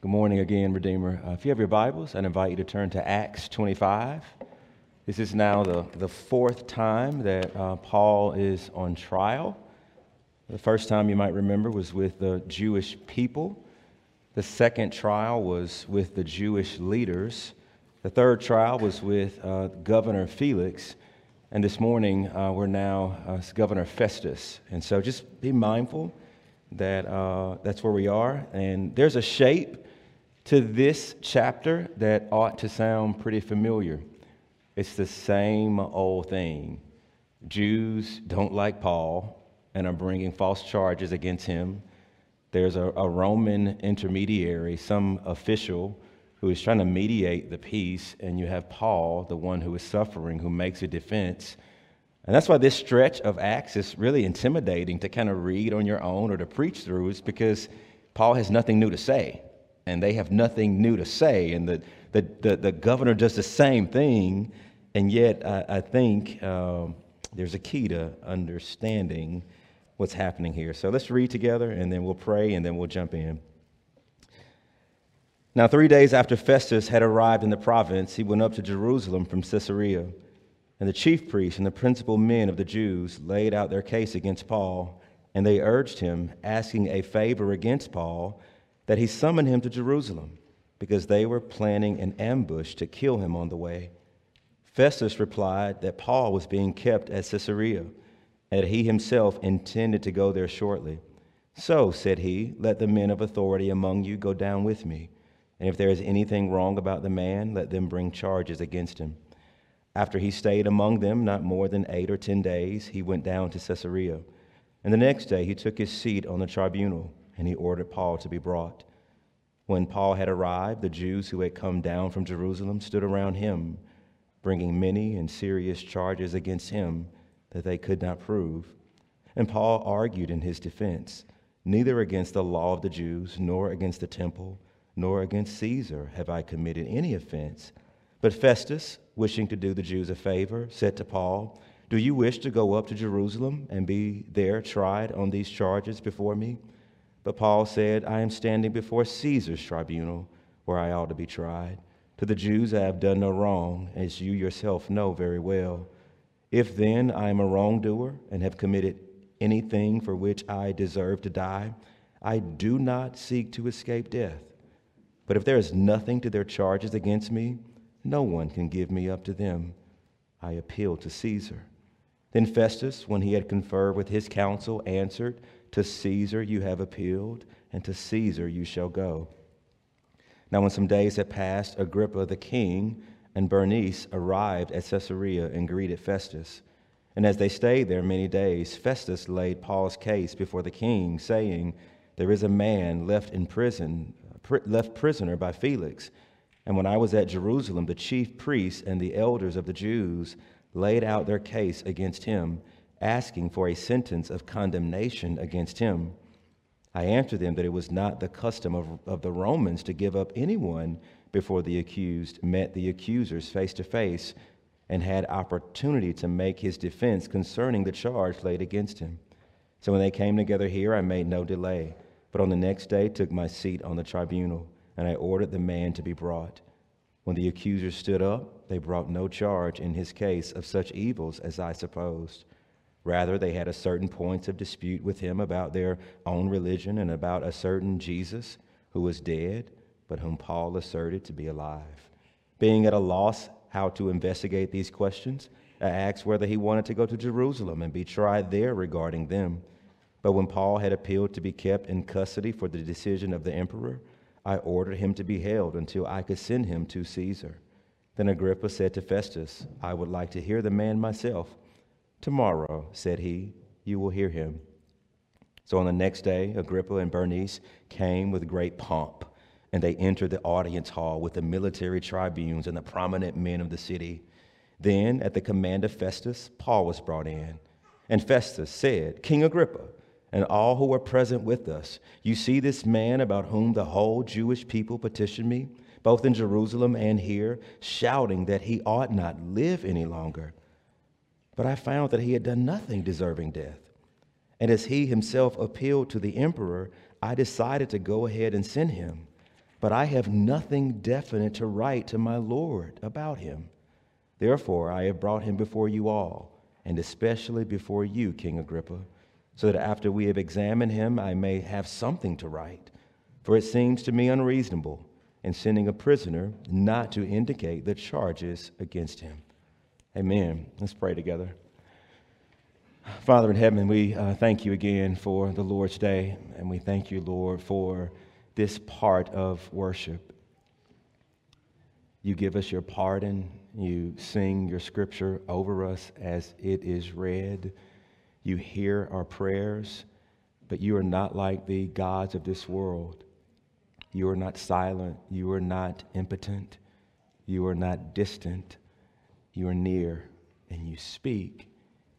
Good morning again, Redeemer. If you have your Bibles, I'd invite you to turn to Acts 25. This is now the fourth time that Paul is on trial. The first time, you might remember, was with the Jewish people. The second trial was with the Jewish leaders. The third trial was with Governor Felix. And this morning, we're now Governor Festus. And so just be mindful that that's where we are. And there's a shape to this chapter that ought to sound pretty familiar. It's the same old thing. Jews don't like Paul and are bringing false charges against him. There's a Roman intermediary, some official who is trying to mediate the peace, and you have Paul, the one who is suffering, who makes a defense. And that's why this stretch of Acts is really intimidating to kind of read on your own or to preach through, is because Paul has nothing new to say. And they have nothing new to say, and the governor does the same thing, and yet I think there's a key to understanding what's happening here. So let's read together, and then we'll pray, and then we'll jump in. Now, 3 days after Festus had arrived in the province, he went up to Jerusalem from Caesarea, and the chief priests and the principal men of the Jews laid out their case against Paul, and they urged him, asking a favor against Paul, that he summoned him to Jerusalem, because they were planning an ambush to kill him on the way. Festus replied that Paul was being kept at Caesarea, and that he himself intended to go there shortly. So, said he, let the men of authority among you go down with me, and if there is anything wrong about the man, let them bring charges against him. After he stayed among them not more than 8 or 10 days, he went down to Caesarea, and the next day he took his seat on the tribunal, and he ordered Paul to be brought. When Paul had arrived, the Jews who had come down from Jerusalem stood around him, bringing many and serious charges against him that they could not prove. And Paul argued in his defense, neither against the law of the Jews, nor against the temple, nor against Caesar have I committed any offense. But Festus, wishing to do the Jews a favor, said to Paul, do you wish to go up to Jerusalem and be there tried on these charges before me? But Paul said, I am standing before Caesar's tribunal, where I ought to be tried. To the Jews I have done no wrong, as you yourself know very well. If then I am a wrongdoer and have committed anything for which I deserve to die, I do not seek to escape death. But if there is nothing to their charges against me, no one can give me up to them. I appeal to Caesar. Then Festus, when he had conferred with his council, answered, to Caesar you have appealed, and to Caesar you shall go. Now when some days had passed, Agrippa the king and Bernice arrived at Caesarea and greeted Festus. And as they stayed there many days, Festus laid Paul's case before the king, saying, there is a man left prisoner by Felix. And when I was at Jerusalem, the chief priests and the elders of the Jews laid out their case against him, asking for a sentence of condemnation against him. I answered them that it was not the custom of the Romans to give up anyone before the accused met the accusers face to face and had opportunity to make his defense concerning the charge laid against him. So when they came together here, I made no delay, but on the next day took my seat on the tribunal, and I ordered the man to be brought. When the accusers stood up, they brought no charge in his case of such evils as I supposed. Rather, they had a certain points of dispute with him about their own religion and about a certain Jesus who was dead, but whom Paul asserted to be alive. Being at a loss how to investigate these questions, I asked whether he wanted to go to Jerusalem and be tried there regarding them. But when Paul had appealed to be kept in custody for the decision of the emperor, I ordered him to be held until I could send him to Caesar. Then Agrippa said to Festus, I would like to hear the man myself. Tomorrow, said he, you will hear him. So on the next day, Agrippa and Bernice came with great pomp, and they entered the audience hall with the military tribunes and the prominent men of the city. Then, at the command of Festus, Paul was brought in. And Festus said, King Agrippa, and all who were present with us, you see this man about whom the whole Jewish people petitioned me, both in Jerusalem and here, shouting that he ought not live any longer. But I found that he had done nothing deserving death. And as he himself appealed to the emperor, I decided to go ahead and send him. but I have nothing definite to write to my Lord about him. Therefore, I have brought him before you all, and especially before you, King Agrippa, so that after we have examined him, I may have something to write. For it seems to me unreasonable in sending a prisoner not to indicate the charges against him. Amen. Let's pray together. Father in heaven, we thank you again for the Lord's Day, and we thank you, Lord, for this part of worship. You give us your pardon. You sing your scripture over us as it is read. You hear our prayers, but you are not like the gods of this world. You are not silent. You are not impotent. You are not distant. You are near, and you speak.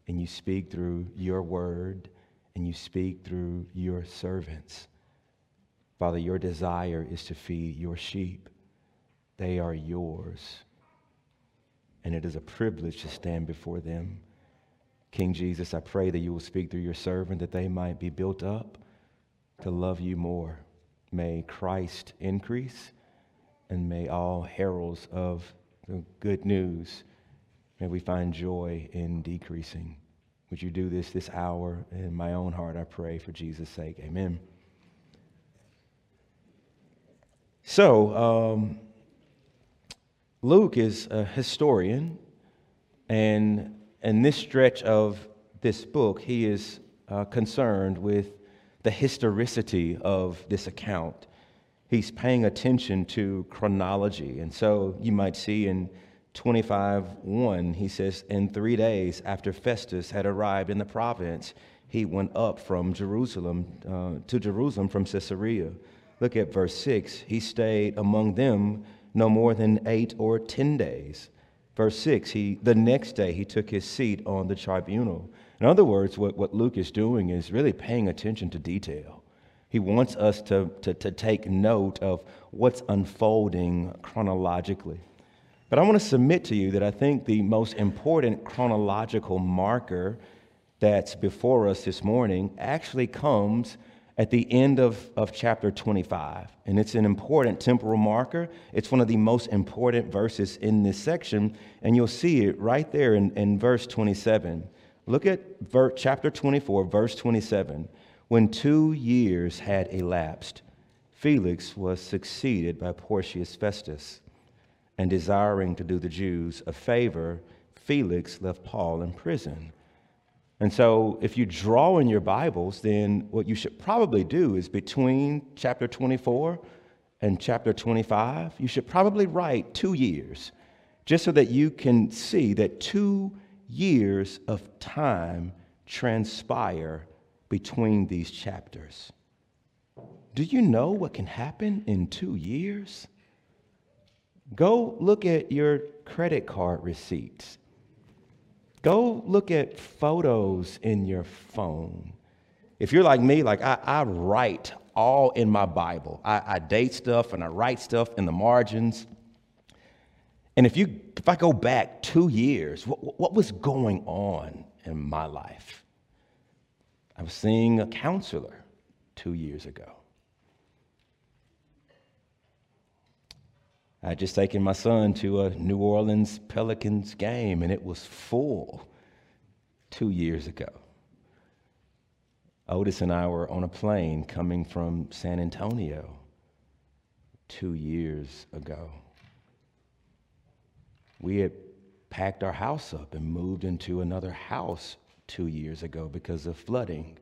And you speak through your word, and you speak through your servants. Father, your desire is to feed your sheep. They are yours, and it is a privilege to stand before them. King Jesus, I pray that you will speak through your servant, that they might be built up to love you more. May Christ increase, and may all heralds of the good news, may we find joy in decreasing. Would you do this hour? In my own heart, I pray for Jesus' sake. Amen. So, Luke is a historian, and in this stretch of this book, he is concerned with the historicity of this account. He's paying attention to chronology. And so you might see in 25:1, he says, "In 3 days after Festus had arrived in the province, he went up from Jerusalem from Caesarea." Look at verse 6. "He stayed among them no more than 8 or 10 days. Verse 6, the next day he took his seat on the tribunal. In other words, what Luke is doing is really paying attention to detail. He wants us to take note of what's unfolding chronologically. But I want to submit to you that I think the most important chronological marker that's before us this morning actually comes at the end of chapter 25. And it's an important temporal marker. It's one of the most important verses in this section. And you'll see it right there in verse 27. Look at chapter 24, verse 27. "When 2 years had elapsed, Felix was succeeded by Porcius Festus. And desiring to do the Jews a favor, Felix left Paul in prison." And so if you draw in your Bibles, then what you should probably do is between chapter 24 and chapter 25, you should probably write 2 years, just so that you can see that 2 years of time transpire between these chapters. Do you know what can happen in 2 years? Go look at your credit card receipts. Go look at photos in your phone. If you're like me, like I write all in my Bible. I date stuff and I write stuff in the margins. And if I go back 2 years, what was going on in my life? I was seeing a counselor 2 years ago. I had just taken my son to a New Orleans Pelicans game, and it was full 2 years ago. Otis and I were on a plane coming from San Antonio 2 years ago. We had packed our house up and moved into another house 2 years ago because of flooding.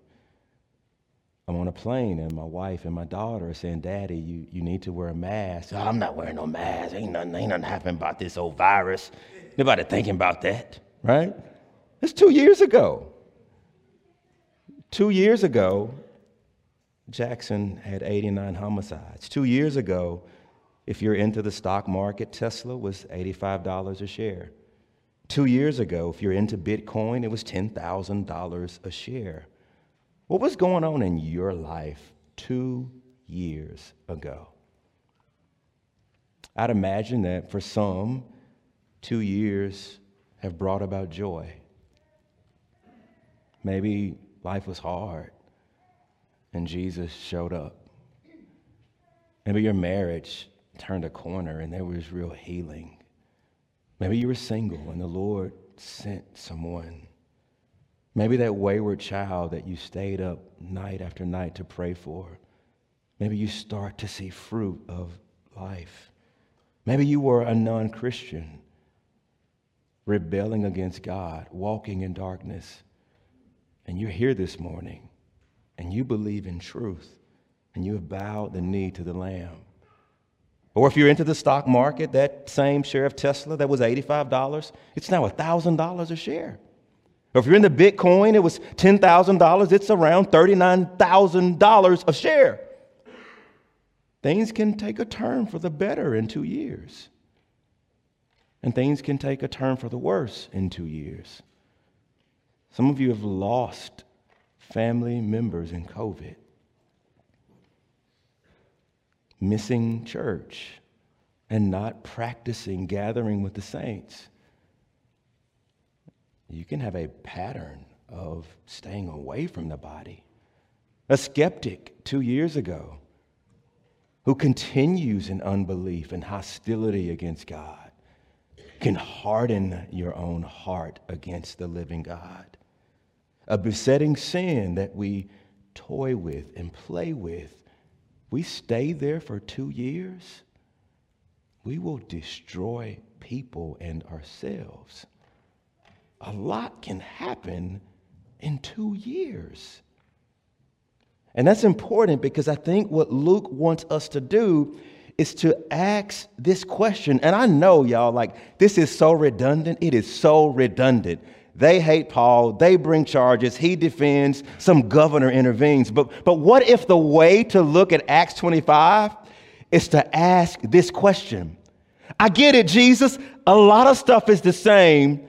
I'm on a plane, and my wife and my daughter are saying, "Daddy, you need to wear a mask." "Oh, I'm not wearing no mask. Ain't nothing happening about this old virus. Nobody thinking about that," right? That's 2 years ago. 2 years ago, Jackson had 89 homicides. 2 years ago, if you're into the stock market, Tesla was $85 a share. 2 years ago, if you're into Bitcoin, it was $10,000 a share. What was going on in your life 2 years ago? I'd imagine that for some, 2 years have brought about joy. Maybe life was hard and Jesus showed up. Maybe your marriage turned a corner and there was real healing. Maybe you were single and the Lord sent someone. Maybe that wayward child that you stayed up night after night to pray for. Maybe you start to see fruit of life. Maybe you were a non-Christian, rebelling against God, walking in darkness. And you're here this morning, and you believe in truth, and you have bowed the knee to the Lamb. Or if you're into the stock market, that same share of Tesla that was $85, it's now $1,000 a share. Or if you're into Bitcoin, it was $10,000, it's around $39,000 a share. Things can take a turn for the better in 2 years. And things can take a turn for the worse in 2 years. Some of you have lost family members in COVID. Missing church and not practicing gathering with the saints. You can have a pattern of staying away from the body. A skeptic 2 years ago who continues in unbelief and hostility against God can harden your own heart against the living God. A besetting sin that we toy with and play with. We stay there for 2 years, we will destroy people and ourselves. A lot can happen in 2 years. And that's important because I think what Luke wants us to do is to ask this question. And I know, y'all, like, this is so redundant. It is so redundant. They hate Paul. They bring charges. He defends. Some governor intervenes. But what if the way to look at Acts 25 is to ask this question? I get it, Jesus. A lot of stuff is the same.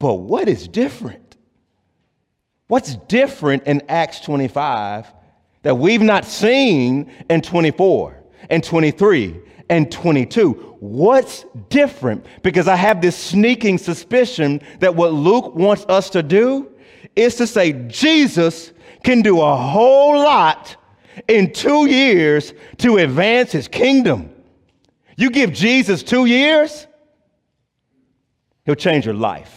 But what is different? What's different in Acts 25 that we've not seen in 24 and 23 and 22? What's different? Because I have this sneaking suspicion that what Luke wants us to do is to say Jesus can do a whole lot in 2 years to advance his kingdom. You give Jesus 2 years, he'll change your life.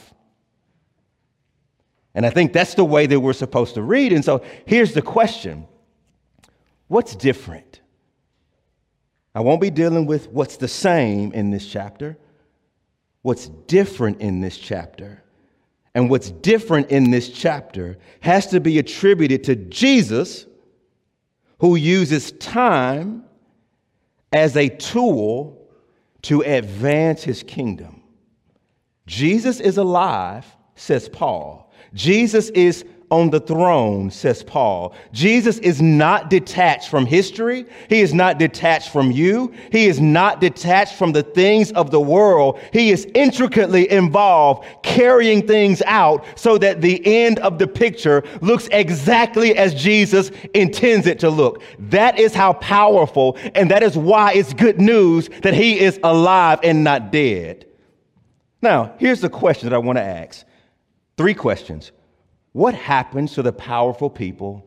And I think that's the way that we're supposed to read. And so here's the question. What's different? I won't be dealing with what's the same in this chapter. What's different in this chapter? And what's different in this chapter has to be attributed to Jesus, who uses time as a tool to advance his kingdom. Jesus is alive, says Paul. Jesus is on the throne, says Paul. Jesus is not detached from history. He is not detached from you. He is not detached from the things of the world. He is intricately involved, carrying things out so that the end of the picture looks exactly as Jesus intends it to look. That is how powerful, and that is why it's good news that he is alive and not dead. Now, here's the question that I want to ask. 3 questions. What happens to the powerful people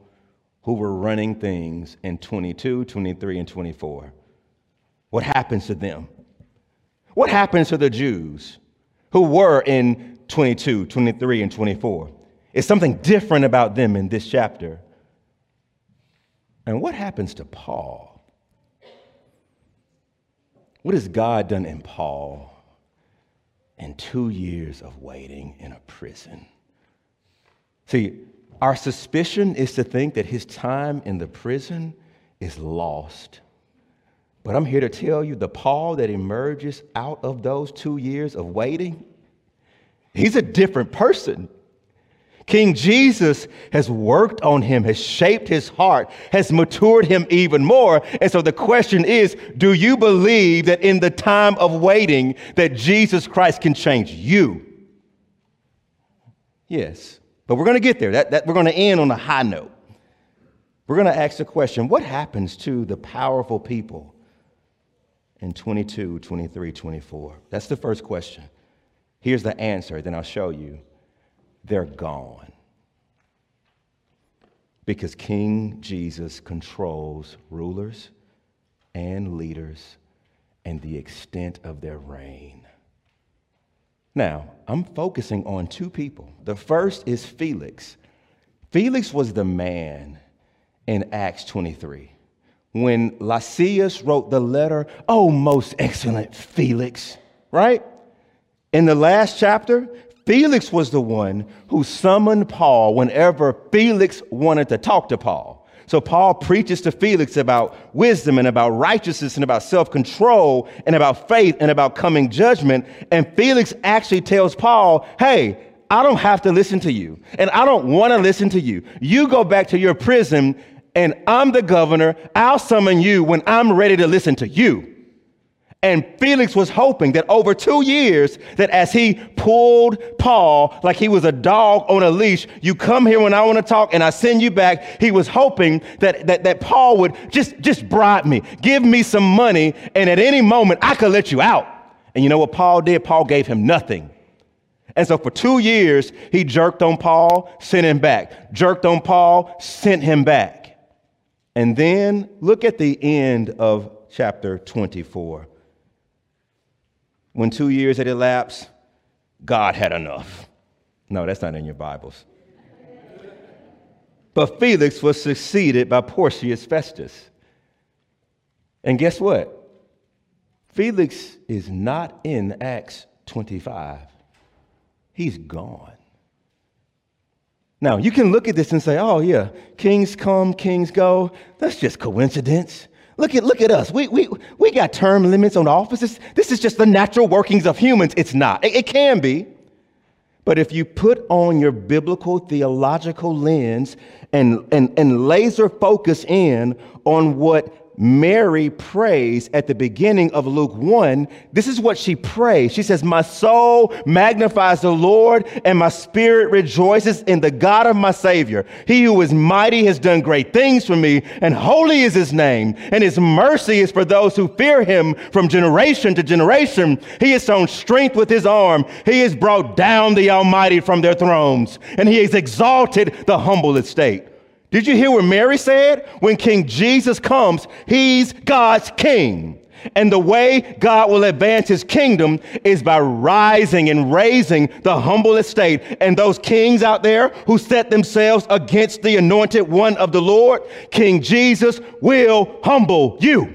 who were running things in 22, 23, and 24? What happens to them? What happens to the Jews who were in 22, 23, and 24? Is something different about them in this chapter? And what happens to Paul? What has God done in Paul? And 2 years of waiting in a prison. See, our suspicion is to think that his time in the prison is lost. But I'm here to tell you the Paul that emerges out of those 2 years of waiting, he's a different person. King Jesus has worked on him, has shaped his heart, has matured him even more. And so the question is, do you believe that in the time of waiting that Jesus Christ can change you? Yes, but we're going to get there. We're going to end on a high note. We're going to ask the question, what happens to the powerful people in 22, 23, 24? That's the first question. Here's the answer, then I'll show you. They're gone because King Jesus controls rulers, and leaders and the extent of their reign. Now, I'm focusing on two people. The first is Felix. Felix was the man in Acts 23. When Lysias wrote the letter, "Oh, most excellent Felix," right? In the last chapter, Felix was the one who summoned Paul whenever Felix wanted to talk to Paul. So Paul preaches to Felix about wisdom and about righteousness and about self-control and about faith and about coming judgment. And Felix actually tells Paul, "Hey, I don't have to listen to you, and I don't want to listen to you. You go back to your prison, and I'm the governor. I'll summon you when I'm ready to listen to you." And Felix was hoping that over 2 years, that as he pulled Paul like he was a dog on a leash, "You come here when I want to talk and I send you back." He was hoping that Paul would just bribe me, give me some money, and at any moment I could let you out. And you know what Paul did? Paul gave him nothing. And so for 2 years, he jerked on Paul, sent him back. Jerked on Paul, sent him back. And then look at the end of chapter 24. When 2 years had elapsed, God had enough. No, that's not in your Bibles. But Felix was succeeded by Porcius Festus. And guess what? Felix is not in Acts 25. He's gone. Now, you can look at this and say, "Oh, yeah, kings come, kings go. That's just coincidence. Look at us. We got term limits on offices. This is just the natural workings of humans." It's not. It can be. But if you put on your biblical theological lens and laser focus in on what Mary prays at the beginning of Luke 1, this is what she prays. She says, "My soul magnifies the Lord, and my spirit rejoices in the God of my Savior. He who is mighty has done great things for me, and holy is his name, and his mercy is for those who fear him from generation to generation. He has shown strength with his arm. He has brought down the Almighty from their thrones, and he has exalted the humble estate." Did you hear what Mary said? When King Jesus comes, he's God's king. And the way God will advance his kingdom is by rising and raising the humble estate. And those kings out there who set themselves against the anointed one of the Lord, King Jesus will humble you.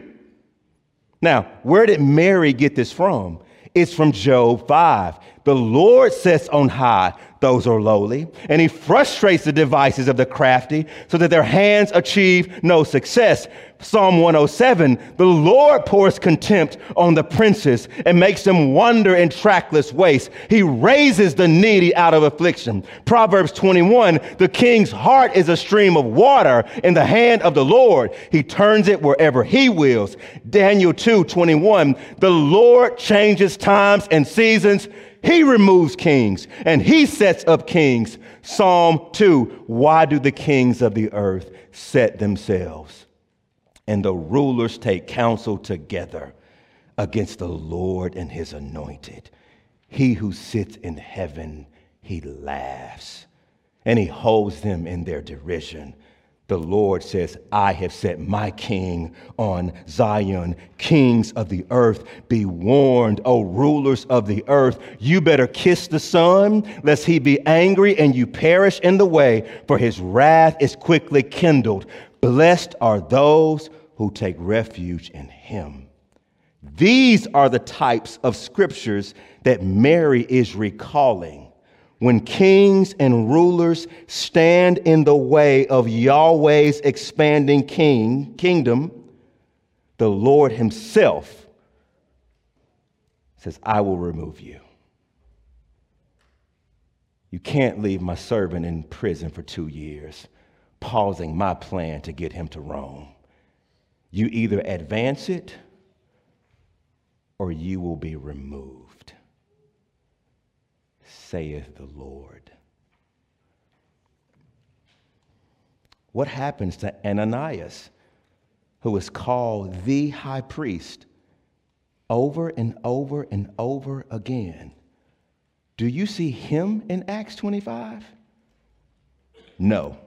Now, where did Mary get this from? It's from Job 5. "The Lord sits on high. Those are lowly, and he frustrates the devices of the crafty so that their hands achieve no success." Psalm 107, "The Lord pours contempt on the princes and makes them wander in trackless wastes. He raises the needy out of affliction." Proverbs 21, "The king's heart is a stream of water in the hand of the Lord. He turns it wherever he wills." Daniel 2:21, "The Lord changes times and seasons. He removes kings, and he sets up kings." Psalm 2, "Why do the kings of the earth set themselves, and the rulers take counsel together against the Lord and his anointed? He who sits in heaven, he laughs, and he holds them in their derision. The Lord says, I have set my king on Zion. Kings of the earth, be warned, O rulers of the earth. You better kiss the Son, lest he be angry and you perish in the way, for his wrath is quickly kindled. Blessed are those who take refuge in him." These are the types of scriptures that Mary is recalling. When kings and rulers stand in the way of Yahweh's expanding kingdom, the Lord himself says, I will remove you. You can't leave my servant in prison for 2 years, pausing my plan to get him to Rome. You either advance it or you will be removed, saith the Lord. What happens to Ananias, who is called the high priest over and over and over again? Do you see him in Acts 25? No.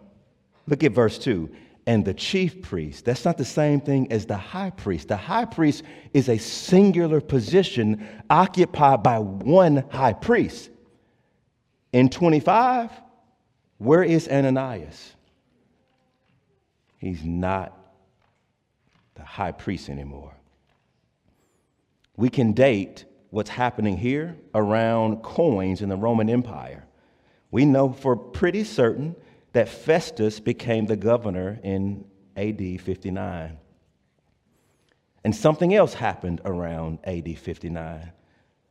Look at verse 2. and the chief priest. That's not the same thing as the high priest. The high priest is a singular position occupied by one high priest. In 25, where is Ananias? He's not the high priest anymore. We can date what's happening here around coins in the Roman Empire. We know for pretty certain that Festus became the governor in AD 59. And something else happened around AD 59.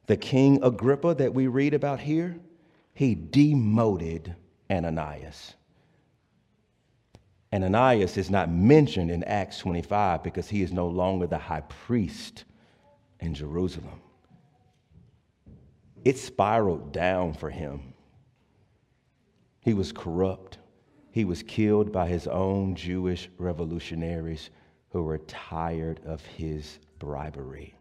The King Agrippa that we read about here, he demoted Ananias. Ananias is not mentioned in Acts 25 because he is no longer the high priest in Jerusalem. It spiraled down for him. He was corrupt. He was killed by his own Jewish revolutionaries who were tired of his bribery.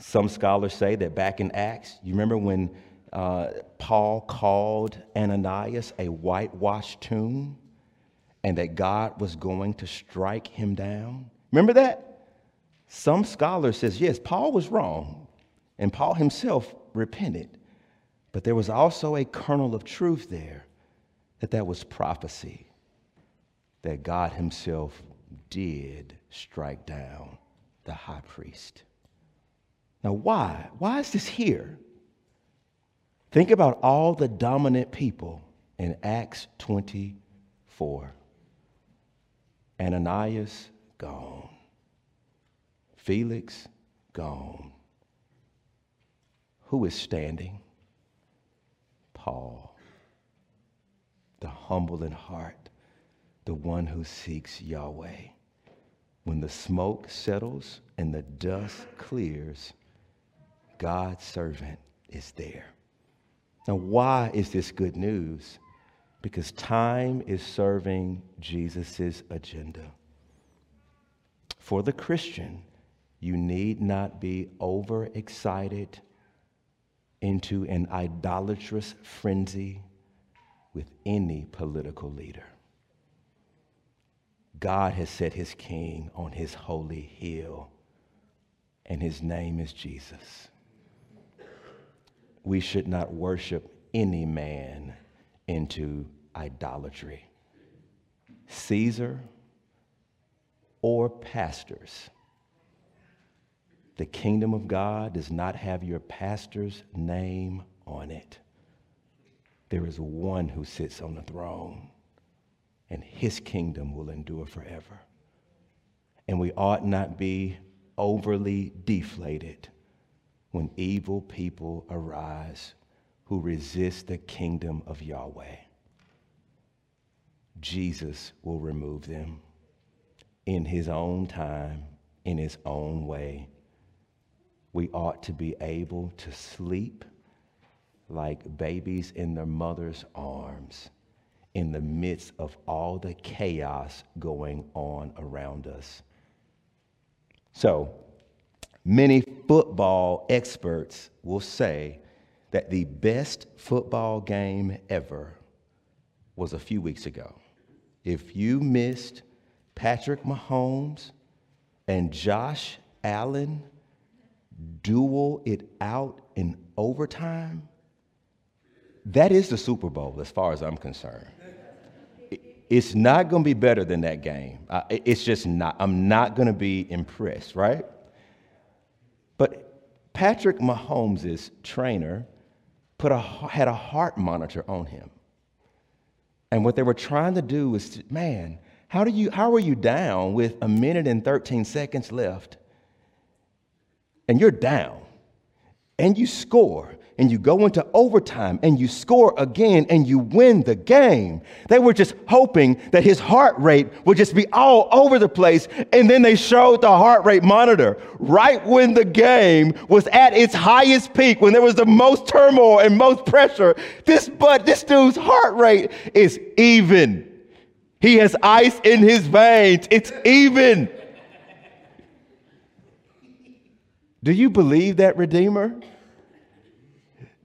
Some scholars say that back in Acts, you remember when Paul called Ananias a whitewashed tomb and that God was going to strike him down? Remember that? Some scholars says, yes, Paul was wrong, and Paul himself repented. But there was also a kernel of truth there, that was prophecy, that God himself did strike down the high priest. Now, why? Why is this here? Think about all the dominant people in Acts 24. Ananias, gone. Felix, gone. Who is standing? Paul, the humble in heart, the one who seeks Yahweh. When the smoke settles and the dust clears, God's servant is there. Now, why is this good news? Because time is serving Jesus's agenda. For the Christian, you need not be overexcited into an idolatrous frenzy with any political leader. God has set his king on his holy hill, and his name is Jesus. We should not worship any man into idolatry, Caesar or pastors. The kingdom of God does not have your pastor's name on it. There is one who sits on the throne, and his kingdom will endure forever. And we ought not be overly deflated when evil people arise who resist the kingdom of Yahweh. Jesus will remove them in his own time, in his own way. We ought to be able to sleep like babies in their mother's arms in the midst of all the chaos going on around us. So, many football experts will say that the best football game ever was a few weeks ago. If you missed Patrick Mahomes and Josh Allen duel it out in overtime, that is the Super Bowl as far as I'm concerned. It's not going to be better than that game. It's just not. I'm not going to be impressed, right? But Patrick Mahomes' trainer had a heart monitor on him. And what they were trying to do was, man, how are you down with a minute and 13 seconds left? And you're down, and you score, and you go into overtime, and you score again, and you win the game. They were just hoping that his heart rate would just be all over the place, and then they showed the heart rate monitor right when the game was at its highest peak, when there was the most turmoil and most pressure. This dude's heart rate is even. He has ice in his veins. It's even. Do you believe that, Redeemer?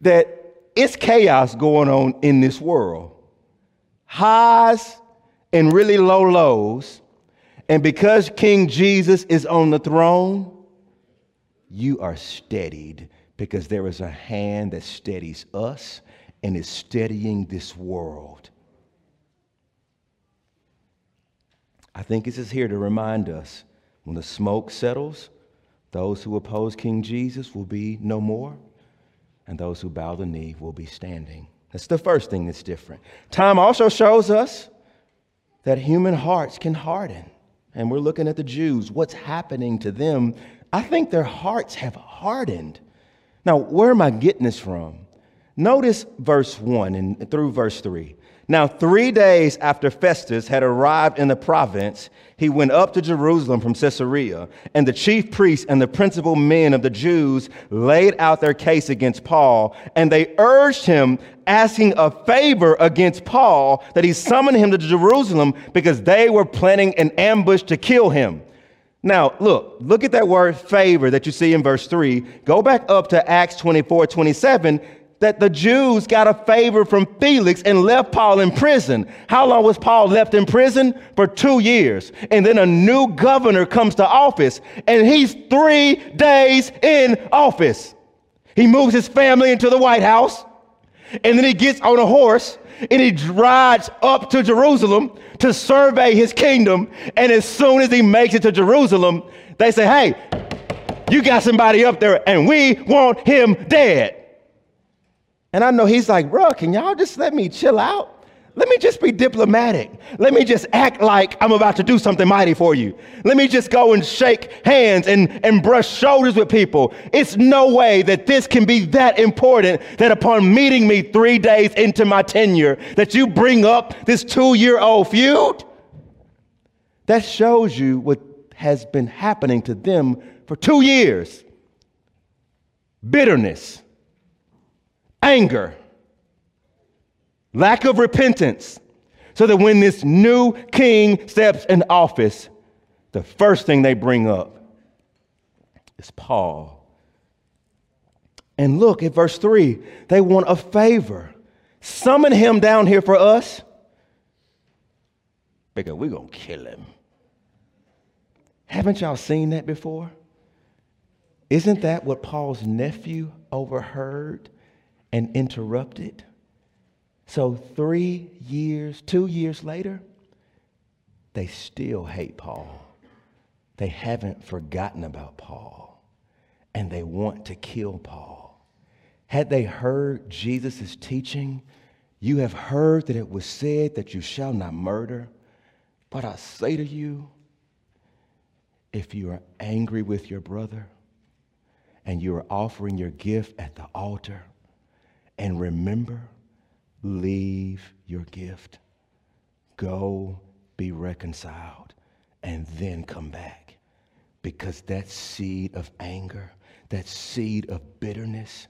That it's chaos going on in this world. Highs in really low lows, and because King Jesus is on the throne, you are steadied, because there is a hand that steadies us and is steadying this world. I think this is here to remind us, when the smoke settles, those who oppose King Jesus will be no more, and those who bow the knee will be standing. That's the first thing that's different. Time also shows us that human hearts can harden. And we're looking at the Jews, what's happening to them. I think their hearts have hardened. Now, where am I getting this from? Notice verse 1 and through verse 3. Now, 3 days after Festus had arrived in the province, he went up to Jerusalem from Caesarea, and the chief priests and the principal men of the Jews laid out their case against Paul, and they urged him, asking a favor against Paul, that he summon him to Jerusalem, because they were planning an ambush to kill him. Now, look at that word favor that you see in verse 3. Go back up to Acts 24:27. That the Jews got a favor from Felix and left Paul in prison. How long was Paul left in prison? For 2 years. And then a new governor comes to office, and he's 3 days in office. He moves his family into the White House, and then he gets on a horse, and he rides up to Jerusalem to survey his kingdom. And as soon as he makes it to Jerusalem, they say, hey, you got somebody up there, and we want him dead. And I know he's like, bro, can y'all just let me chill out? Let me just be diplomatic. Let me just act like I'm about to do something mighty for you. Let me just go and shake hands and brush shoulders with people. It's no way that this can be that important that upon meeting me 3 days into my tenure, that you bring up this 2-year-old feud. That shows you what has been happening to them for 2 years. Bitterness. Anger, lack of repentance, so that when this new king steps in office, the first thing they bring up is Paul. And look at verse 3. They want a favor. Summon him down here for us, because we're going to kill him. Haven't y'all seen that before? Isn't that what Paul's nephew overheard and interrupted? So 3 years, 2 years later, they still hate Paul. They haven't forgotten about Paul, and they want to kill Paul. Had they heard Jesus' teaching, you have heard that it was said that you shall not murder. But I say to you, if you are angry with your brother and you are offering your gift at the altar, and remember, leave your gift. Go be reconciled and then come back. Because that seed of anger, that seed of bitterness,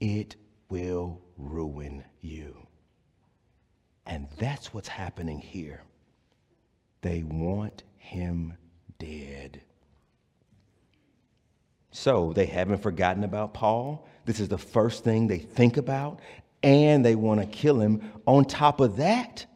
it will ruin you. And that's what's happening here. They want him dead. So they haven't forgotten about Paul. This is the first thing they think about, and they want to kill him. On top of that,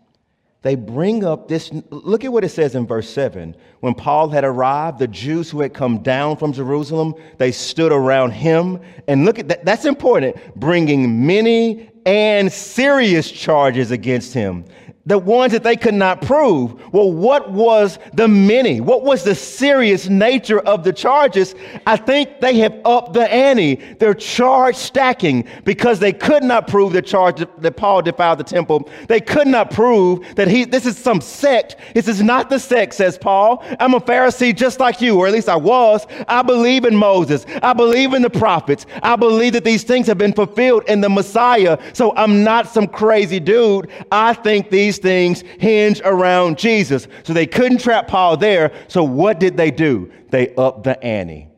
they bring up this. Look at what it says in verse 7. When Paul had arrived, the Jews who had come down from Jerusalem, they stood around him. And look at that. That's important. Bringing many and serious charges against him. The ones that they could not prove. Well, what was the many? What was the serious nature of the charges? I think they have upped the ante. They're charge stacking, because they could not prove the charge that Paul defiled the temple. They could not prove that this is some sect. This is not the sect, says Paul. I'm a Pharisee just like you, or at least I was. I believe in Moses. I believe in the prophets. I believe that these things have been fulfilled in the Messiah. So I'm not some crazy dude. I think these things hinge around Jesus. So they couldn't trap Paul there. So what did they do? They upped the ante.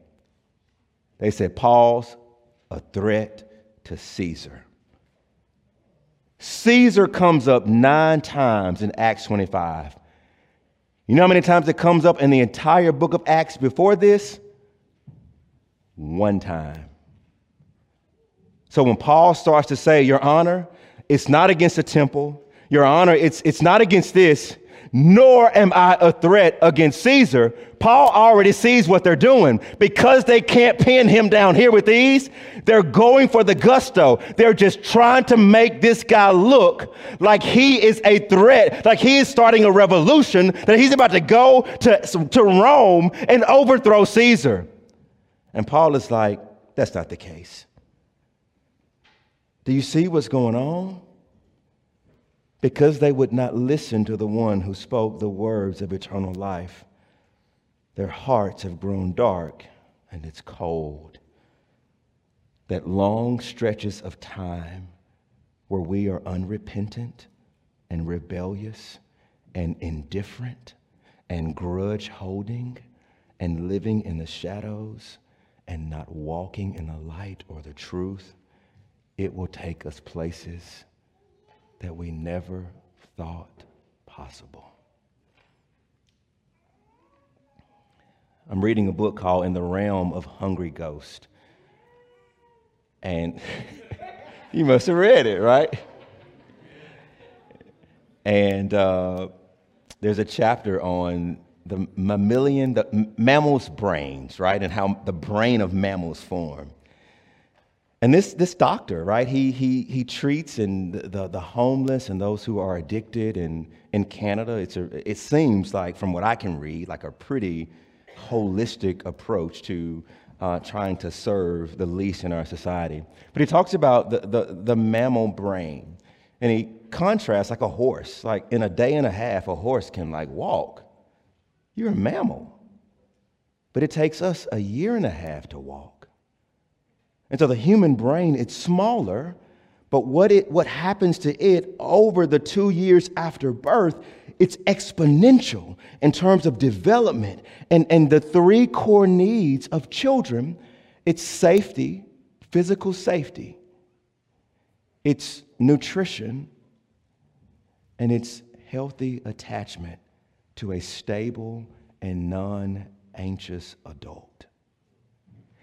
They said, Paul's a threat to Caesar. Caesar comes up 9 times in Acts 25. You know how many times it comes up in the entire book of Acts before this? 1 time. So when Paul starts to say, Your Honor, it's not against the temple. Your Honor, it's not against this. nor am I a threat against Caesar. Paul already sees what they're doing. Because they can't pin him down here with ease, they're going for the gusto. They're just trying to make this guy look like he is a threat, like he is starting a revolution, that he's about to go to Rome and overthrow Caesar. And Paul is like, that's not the case. Do you see what's going on? Because they would not listen to the one who spoke the words of eternal life, their hearts have grown dark and it's cold. That long stretches of time where we are unrepentant and rebellious and indifferent and grudge holding and living in the shadows and not walking in the light or the truth, it will take us places that we never thought possible. I'm reading a book called In the Realm of Hungry Ghosts. And you must have read it, right? And there's a chapter on the mammalian, the mammals' brains, right? And how the brain of mammals form. And this doctor, right, he treats and the homeless and those who are addicted. And in Canada, it seems like, from what I can read, like a pretty holistic approach to trying to serve the least in our society. But he talks about the mammal brain, and he contrasts like a horse. Like in a day and a half, a horse can like walk. You're a mammal. But it takes us a year and a half to walk. And so the human brain, it's smaller, but what happens to it over the 2 years after birth, it's exponential in terms of development. And the three core needs of children, it's safety, physical safety, it's nutrition, and it's healthy attachment to a stable and non-anxious adult.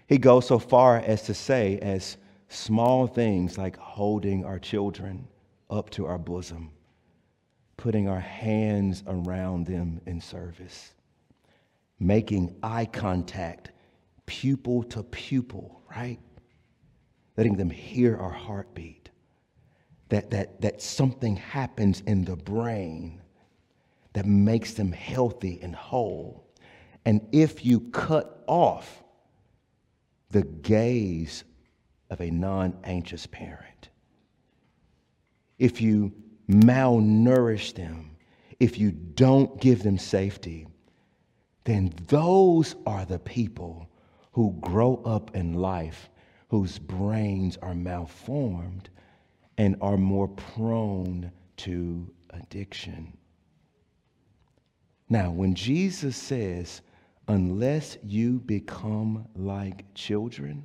He goes so far as to say, as small things like holding our children up to our bosom, putting our hands around them in service, making eye contact, pupil to pupil, right? Letting them hear our heartbeat, that something happens in the brain that makes them healthy and whole. And if you cut off the gaze of a non-anxious parent, if you malnourish them, if you don't give them safety, then those are the people who grow up in life, whose brains are malformed and are more prone to addiction. Now, when Jesus says, unless you become like children,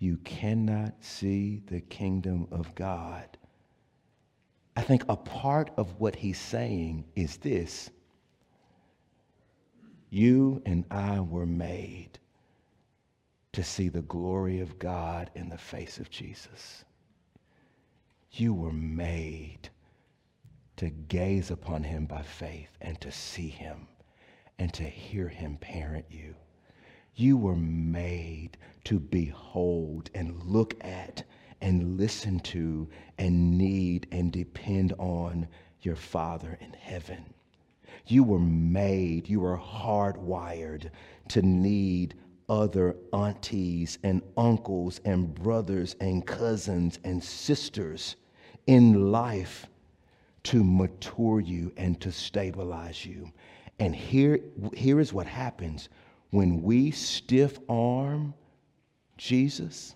you cannot see the kingdom of God, I think a part of what he's saying is this: you and I were made to see the glory of God in the face of Jesus. You were made to gaze upon him by faith and to see him and to hear him parent you. You were made to behold and look at and listen to and need and depend on your Father in heaven. You were made, you were hardwired to need other aunties and uncles and brothers and cousins and sisters in life to mature you and to stabilize you. And here is what happens when we stiff arm Jesus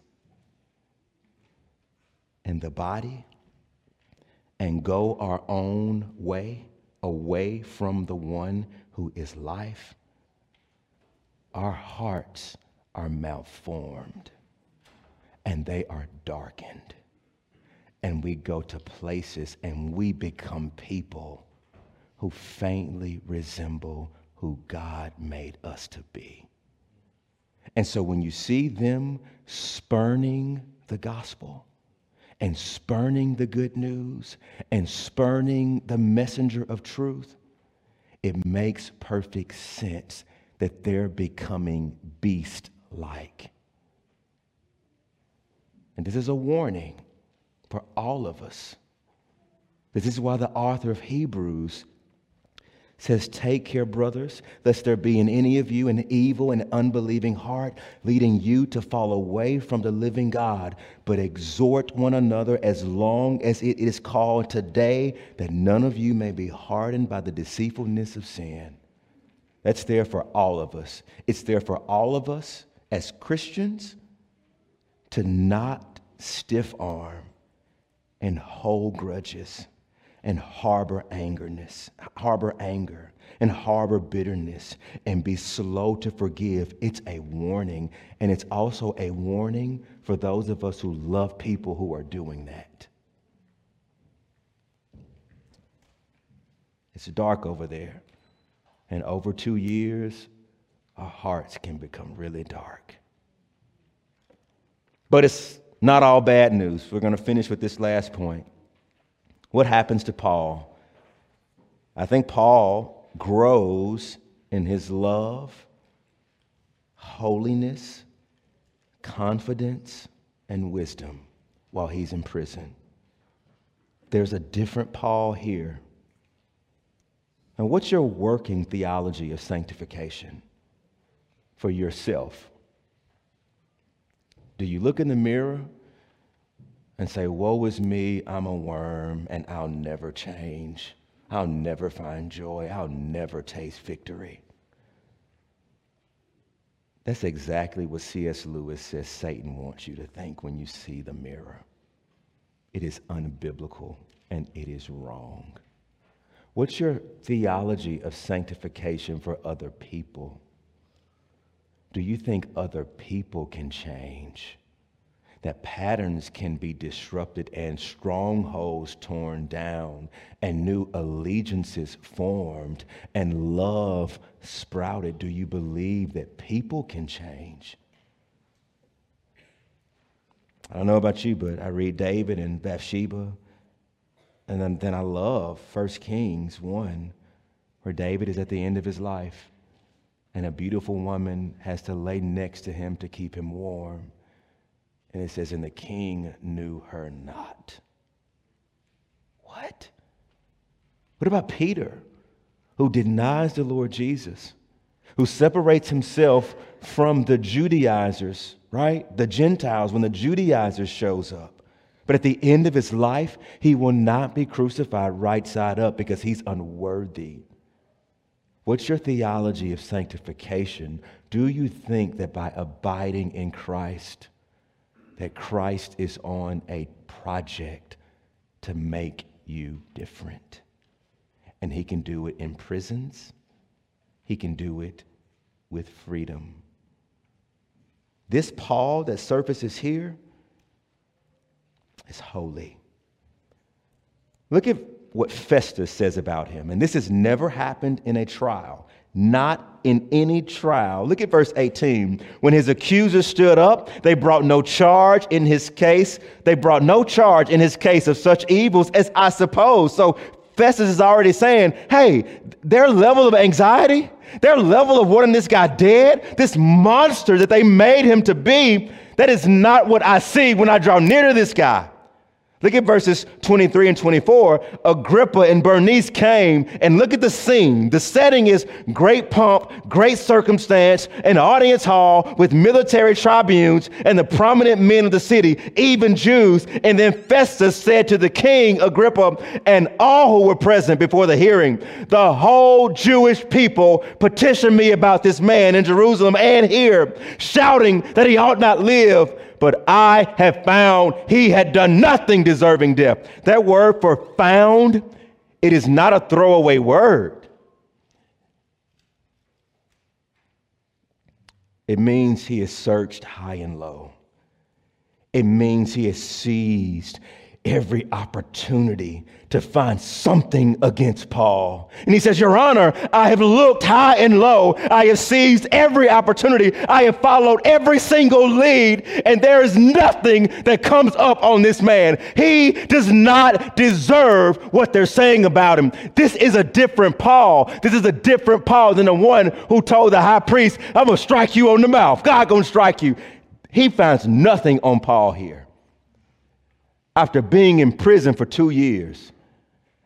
and the body and go our own way, away from the one who is life. Our hearts are malformed and they are darkened. And we go to places and we become people who faintly resemble who God made us to be. And so when you see them spurning the gospel and spurning the good news and spurning the messenger of truth, it makes perfect sense that they're becoming beast-like. And this is a warning for all of us. This is why the author of Hebrews says, "Take care, brothers, lest there be in any of you an evil and unbelieving heart, leading you to fall away from the living God. But exhort one another as long as it is called today, that none of you may be hardened by the deceitfulness of sin." That's there for all of us. It's there for all of us as Christians to not stiff arm and hold grudges and harbor anger, and harbor bitterness, and be slow to forgive. It's a warning, and it's also a warning for those of us who love people who are doing that. It's dark over there, and over 2 years, our hearts can become really dark. But it's not all bad news. We're going to finish with this last point. What happens to Paul? I think Paul grows in his love, holiness, confidence, and wisdom while he's in prison. There's a different Paul here. And what's your working theology of sanctification for yourself? Do you look in the mirror and say, "Woe is me, I'm a worm, and I'll never change. I'll never find joy. I'll never taste victory"? That's exactly what C.S. Lewis says Satan wants you to think when you see the mirror. It is unbiblical, and it is wrong. What's your theology of sanctification for other people? Do you think other people can change? That patterns can be disrupted and strongholds torn down and new allegiances formed and love sprouted? Do you believe that people can change? I don't know about you, but I read David and Bathsheba, and then I love 1 Kings 1, where David is at the end of his life, and a beautiful woman has to lay next to him to keep him warm. And it says, "And the king knew her not." What? What about Peter, who denies the Lord Jesus, who separates himself from the Judaizers, right? The Gentiles, when the Judaizers shows up. But at the end of his life, he will not be crucified right side up because he's unworthy. What's your theology of sanctification? Do you think that by abiding in Christ, that Christ is on a project to make you different? And he can do it in prisons. He can do it with freedom. This Paul that surfaces here is holy. Look at what Festus says about him. And this has never happened in a trial. Not in any trial. Look at verse 18. "When his accusers stood up, they brought no charge in his case. They brought no charge in his case of such evils as I suppose." So Festus is already saying, hey, their level of anxiety, their level of wanting this guy dead, this monster that they made him to be, that is not what I see when I draw near to this guy. Look at verses 23 and 24. "Agrippa and Bernice came," and look at the scene. The setting is great pomp, great circumstance, an audience hall with military tribunes and the prominent men of the city, even Jews. And then Festus said to the king, Agrippa, and all who were present before the hearing, "The whole Jewish people petitioned me about this man in Jerusalem and here, shouting that he ought not live. But I have found he had done nothing deserving death." That word for "found," it is not a throwaway word. It means he is searched high and low. It means he is seized. every opportunity to find something against Paul. And he says, Your Honor, I have looked high and low. I have seized every opportunity. I have followed every single lead, and there is nothing that comes up on this man. He does not deserve what they're saying about him. This is a different Paul. This is a different Paul than the one who told the high priest, I'm going to strike you on the mouth. God going to strike you. He finds nothing on Paul here. After being in prison for 2 years,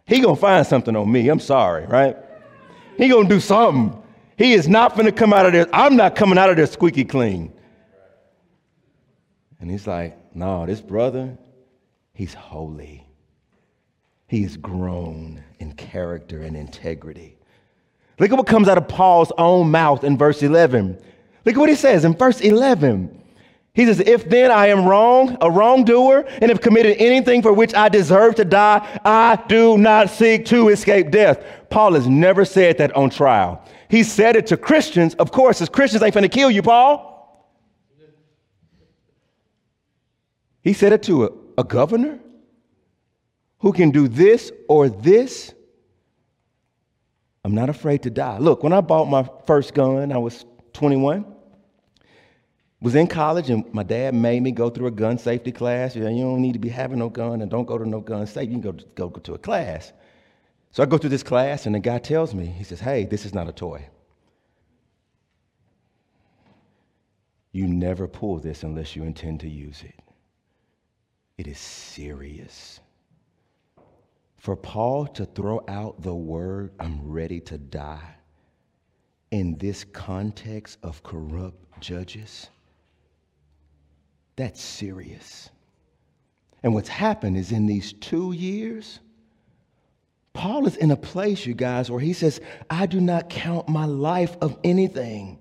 he gonna find something on me. I'm sorry, right? He gonna do something. He is not gonna come out of there. I'm not coming out of there squeaky clean. And he's like, no, this brother, he's holy. He's grown in character and integrity. Look at what comes out of Paul's own mouth in verse 11. Look at what he says in verse 11. He says, if then I am wrong, a wrongdoer, and have committed anything for which I deserve to die, I do not seek to escape death. Paul has never said that on trial. He said it to Christians. Of course, as Christians ain't finna kill you, Paul. He said it to a governor who can do this or this. I'm not afraid to die. Look, when I bought my first gun, I was 21. Was in college, and my dad made me go through a gun safety class. You know, you don't need to be having no gun, and don't go to no gun safety. You can go to a class. So I go through this class, and the guy tells me, he says, hey, this is not a toy. You never pull this unless you intend to use it. It is serious. For Paul to throw out the word, I'm ready to die, in this context of corrupt judges, that's serious. And what's happened is in these 2 years, Paul is in a place, you guys, where he says, I do not count my life of anything.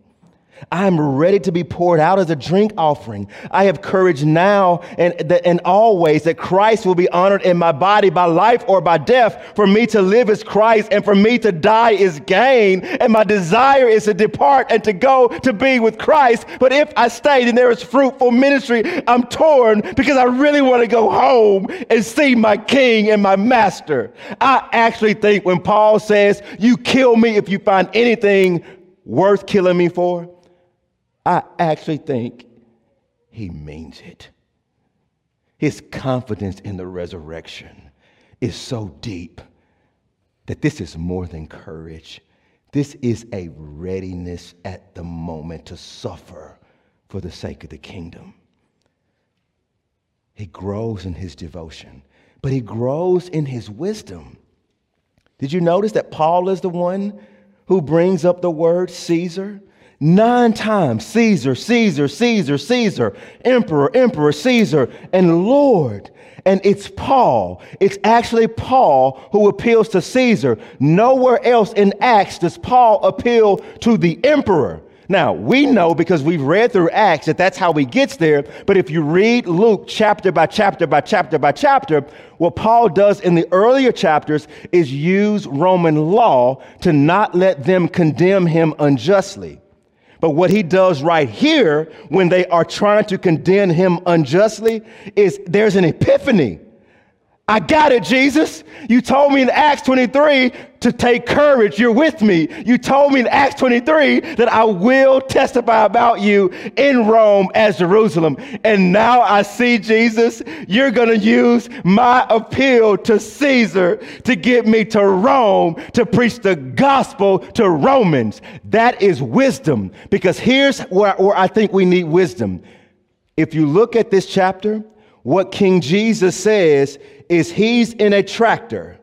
I'm ready to be poured out as a drink offering. I have courage now and always that Christ will be honored in my body by life or by death. For me to live is Christ, and for me to die is gain. And my desire is to depart and to go to be with Christ. But if I stay, then there is fruitful ministry. I'm torn because I really want to go home and see my King and my Master. I actually think when Paul says, you kill me if you find anything worth killing me for, I actually think he means it. His confidence in the resurrection is so deep that this is more than courage. This is a readiness at the moment to suffer for the sake of the kingdom. He grows in his devotion, but he grows in his wisdom. Did you notice that Paul is the one who brings up the word Caesar? 9 times, Caesar, Caesar, Caesar, Caesar, Emperor, Emperor, Caesar, and Lord. And it's Paul. It's actually Paul who appeals to Caesar. Nowhere else in Acts does Paul appeal to the Emperor. Now, we know because we've read through Acts that that's how he gets there. But if you read Luke chapter by chapter by chapter by chapter, what Paul does in the earlier chapters is use Roman law to not let them condemn him unjustly. But what he does right here when they are trying to condemn him unjustly is there's an epiphany. I got it, Jesus. You told me in Acts 23 to take courage. You're with me. You told me in Acts 23 that I will testify about you in Rome as Jerusalem. And now I see, Jesus, you're going to use my appeal to Caesar to get me to Rome to preach the gospel to Romans. That is wisdom, because here's where I think we need wisdom. If you look at this chapter, what King Jesus says is he's in a tractor,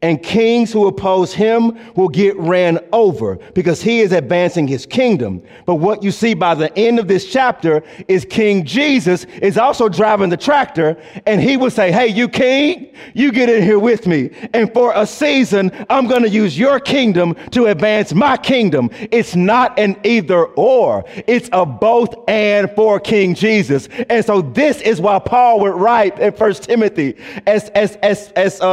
and kings who oppose him will get ran over because he is advancing his kingdom. But what you see by the end of this chapter is King Jesus is also driving the tractor, and he will say, hey, you king, you get in here with me. And for a season, I'm going to use your kingdom to advance my kingdom. It's not an either or. It's a both and for King Jesus. And so this is why Paul would write in First Timothy, as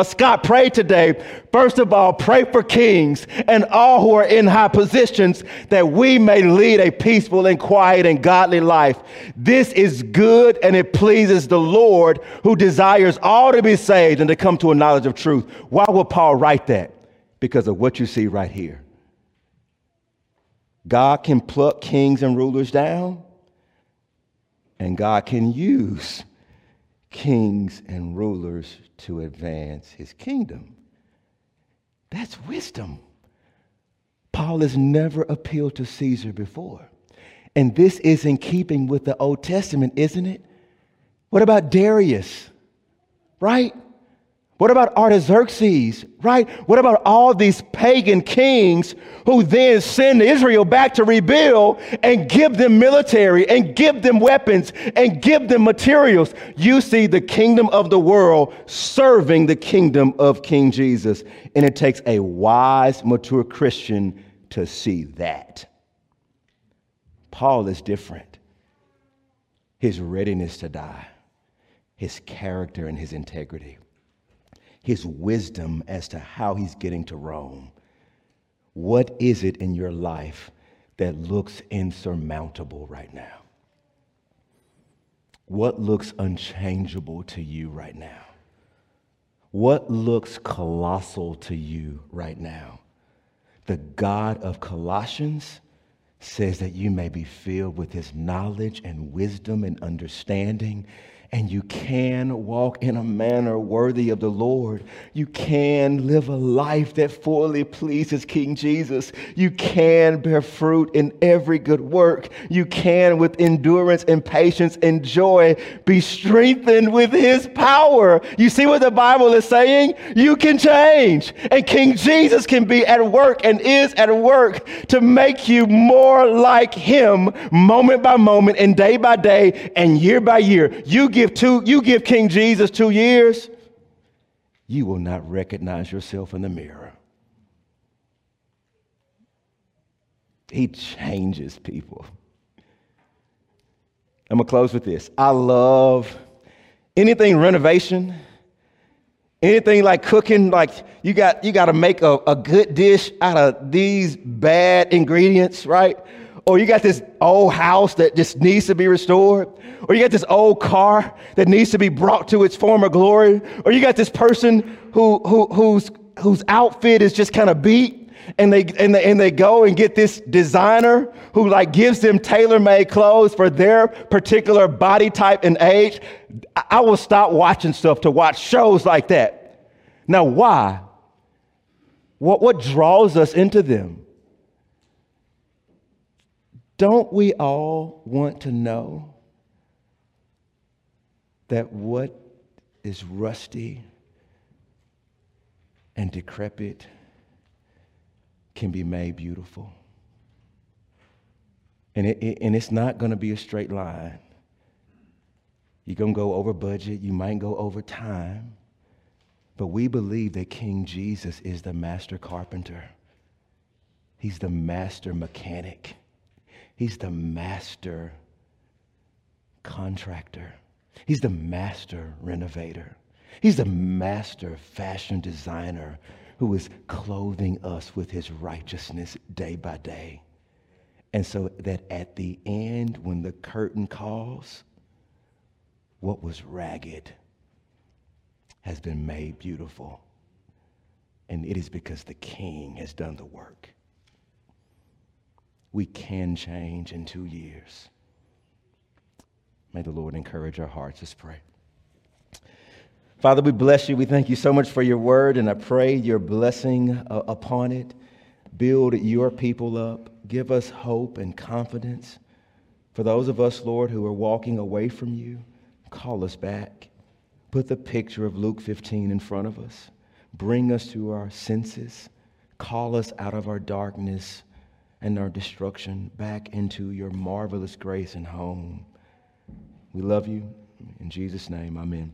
Scott prayed today, First of all, pray for kings and all who are in high positions, that we may lead a peaceful and quiet and godly life. This is good, and it pleases the Lord, who desires all to be saved and to come to a knowledge of truth. Why would Paul write that? Because of what you see right here. God can pluck kings and rulers down, and God can use kings and rulers to advance his kingdom. That's wisdom. Paul has never appealed to Caesar before. And this is in keeping with the Old Testament, isn't it? What about Darius? Right? What about Artaxerxes? Right? What about all these pagan kings who then send Israel back to rebuild and give them military and give them weapons and give them materials? You see the kingdom of the world serving the kingdom of King Jesus. And it takes a wise, mature Christian to see that. Paul is different. His readiness to die, his character and his integrity, his wisdom as to how he's getting to Rome. What is it in your life that looks insurmountable right now? What looks unchangeable to you right now? What looks colossal to you right now? The God of Colossians says that you may be filled with his knowledge and wisdom and understanding, and you can walk in a manner worthy of the Lord. You can live a life that fully pleases King Jesus. You can bear fruit in every good work. You can, with endurance and patience and joy, be strengthened with his power. You see what the Bible is saying? You can change. And King Jesus can be at work and is at work to make you more like him moment by moment and day by day and year by year. You give King Jesus 2 years, you will not recognize yourself in the mirror. He changes people. I'm going to close with this. I love anything renovation, anything like cooking, like you got to make a good dish out of these bad ingredients, right? Or you got this old house that just needs to be restored. Or you got this old car that needs to be brought to its former glory. Or you got this person whose outfit is just kind of beat, and they go and get this designer who like gives them tailor-made clothes for their particular body type and age. I will stop watching stuff to watch shows like that. Now, why? What draws us into them? Don't we all want to know that what is rusty and decrepit can be made beautiful? And it's not going to be a straight line. You're going to go over budget. You might go over time. But we believe that King Jesus is the master carpenter. He's the master mechanic. He's the master contractor. He's the master renovator. He's the master fashion designer who is clothing us with his righteousness day by day. And so that at the end, when the curtain calls, what was ragged has been made beautiful. And it is because the King has done the work. We can change in 2 years. May the Lord encourage our hearts. Let's pray. Father, we bless you. We thank you so much for your word, and I pray your blessing upon it. Build your people up. Give us hope and confidence. For those of us, Lord, who are walking away from you, call us back. Put the picture of Luke 15 in front of us. Bring us to our senses. Call us out of our darkness and our destruction back into your marvelous grace and home. We love you. In Jesus' name, amen.